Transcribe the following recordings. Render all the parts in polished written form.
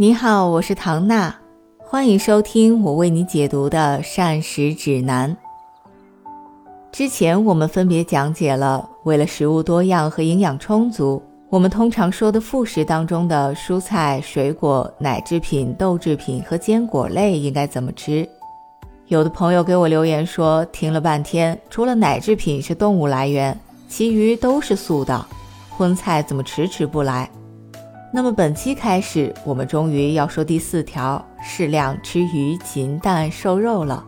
你好，我是唐娜，欢迎收听我为你解读的膳食指南。之前我们分别讲解了为了食物多样和营养充足，我们通常说的副食当中的蔬菜、水果、奶制品、豆制品和坚果类应该怎么吃。有的朋友给我留言说，听了半天，除了奶制品是动物来源，其余都是素的，荤菜怎么迟不来。那么本期开始，我们终于要说第4条，适量吃鱼、禽蛋、瘦肉了。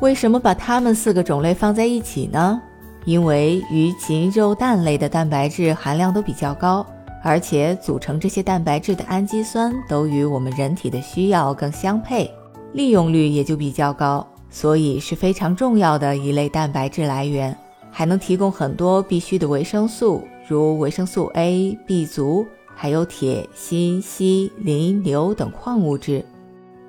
为什么把它们4个种类放在一起呢？因为鱼、禽、肉、蛋类的蛋白质含量都比较高，而且组成这些蛋白质的氨基酸都与我们人体的需要更相配，利用率也就比较高，所以是非常重要的一类蛋白质来源，还能提供很多必需的维生素，如维生素 A、B 族，还有铁、锌、硒、磷、硫等矿物质。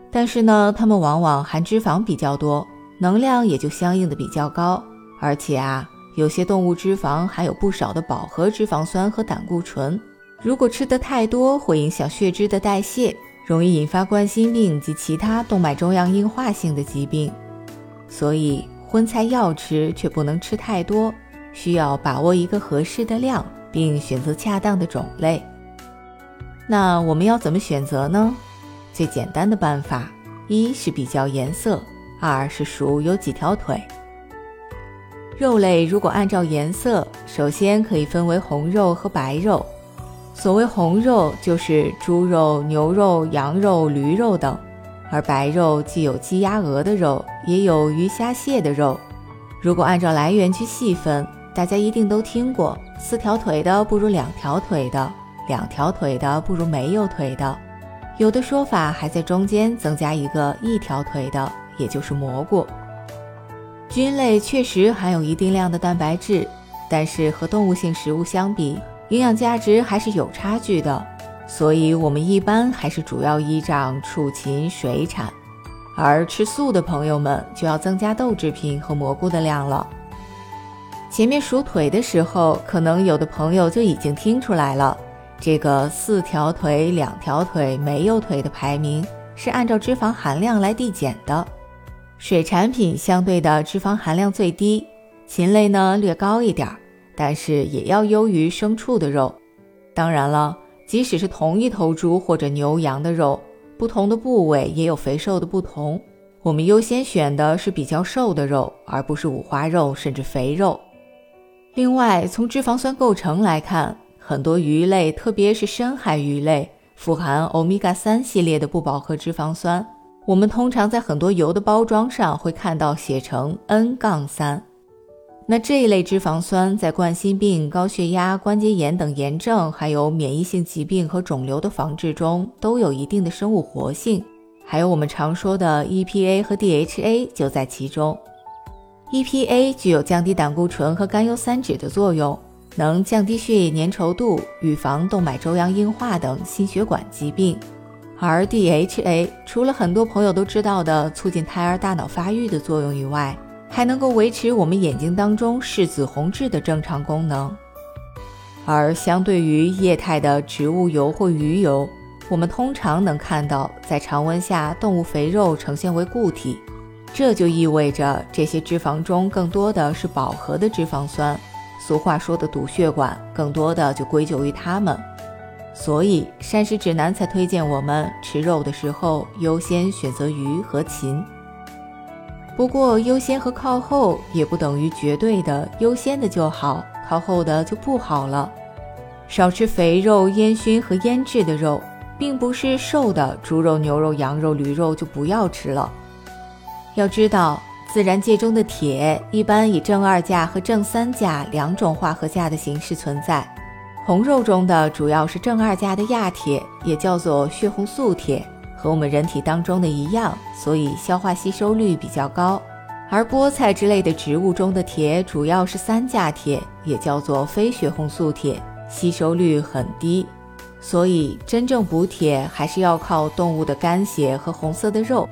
但是呢，它们往往含脂肪比较多，能量也就相应的比较高。而且啊，有些动物脂肪含有不少的饱和脂肪酸和胆固醇，如果吃得太多，会影响血脂的代谢，容易引发冠心病及其他动脉粥样硬化性的疾病。所以荤菜要吃，却不能吃太多，需要把握一个合适的量，并选择恰当的种类。那我们要怎么选择呢？最简单的办法，一是比较颜色，二是数有几条腿。肉类如果按照颜色，首先可以分为红肉和白肉。所谓红肉就是猪肉、牛肉、羊肉、驴肉等，而白肉既有鸡鸭鹅的肉，也有鱼虾蟹的肉。如果按照来源去细分，大家一定都听过，4条腿的不如2条腿的，2条腿的不如没有腿的，有的说法还在中间增加一个1条腿的，也就是蘑菇。菌类确实含有一定量的蛋白质，但是和动物性食物相比，营养价值还是有差距的，所以我们一般还是主要依仗畜禽水产。而吃素的朋友们就要增加豆制品和蘑菇的量了。前面数腿的时候，可能有的朋友就已经听出来了，这个4条腿、2条腿、没有腿的排名是按照脂肪含量来递减的。水产品相对的脂肪含量最低，禽类呢略高一点，但是也要优于牲畜的肉。当然了，即使是同一头猪或者牛羊的肉，不同的部位也有肥瘦的不同，我们优先选的是比较瘦的肉，而不是五花肉甚至肥肉。另外，从脂肪酸构成来看，很多鱼类，特别是深海鱼类，富含 Omega-3 系列的不饱和脂肪酸。我们通常在很多油的包装上会看到写成 N-3。那这一类脂肪酸在冠心病、高血压、关节炎等炎症，还有免疫性疾病和肿瘤的防治中都有一定的生物活性。还有我们常说的 EPA 和 DHA 就在其中。EPA 具有降低胆固醇和甘油三酯的作用，能降低血液粘稠度，预防动脉粥样硬化等心血管疾病。而 DHA 除了很多朋友都知道的促进胎儿大脑发育的作用以外，还能够维持我们眼睛当中视紫红质的正常功能。而相对于液态的植物油或鱼油，我们通常能看到在常温下动物肥肉呈现为固体，这就意味着这些脂肪中更多的是饱和的脂肪酸，俗话说的堵血管，更多的就归咎于它们。所以膳食指南才推荐我们吃肉的时候优先选择鱼和禽。不过优先和靠后也不等于绝对的优先的就好，靠后的就不好了。少吃肥肉、烟熏和腌制的肉，并不是瘦的猪肉、牛肉、羊肉、驴肉就不要吃了。要知道，自然界中的铁一般以正二价和正三价2种化合价的形式存在，红肉中的主要是正二价的亚铁，也叫做血红素铁，和我们人体当中的一样，所以消化吸收率比较高。而菠菜之类的植物中的铁主要是三价铁，也叫做非血红素铁，吸收率很低。所以真正补铁还是要靠动物的肝血和红色的肉。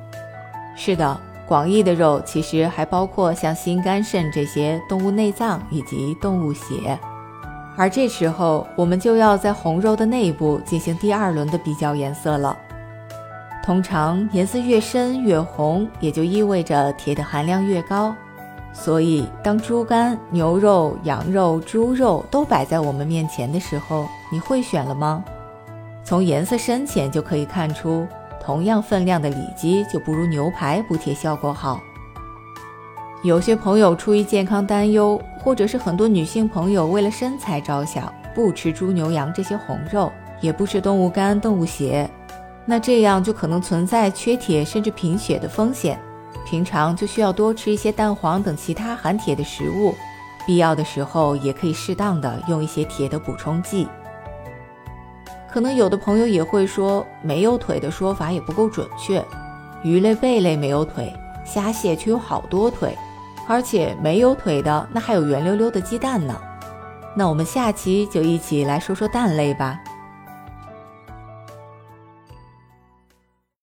是的，广义的肉其实还包括像心、肝、肾这些动物内脏以及动物血。而这时候我们就要在红肉的内部进行第二轮的比较颜色了。通常颜色越深越红，也就意味着铁的含量越高。所以当猪肝、牛肉、羊肉、猪肉都摆在我们面前的时候，你会选了吗？从颜色深浅就可以看出，同样分量的里脊就不如牛排补铁效果好。有些朋友出于健康担忧，或者是很多女性朋友为了身材着想，不吃猪牛羊这些红肉，也不吃动物肝动物血，那这样就可能存在缺铁甚至贫血的风险，平常就需要多吃一些蛋黄等其他含铁的食物，必要的时候也可以适当的用一些铁的补充剂。可能有的朋友也会说，没有腿的说法也不够准确，鱼类贝类没有腿，虾蟹却有好多腿，而且没有腿的那还有圆溜溜的鸡蛋呢。那我们下期就一起来说说蛋类吧。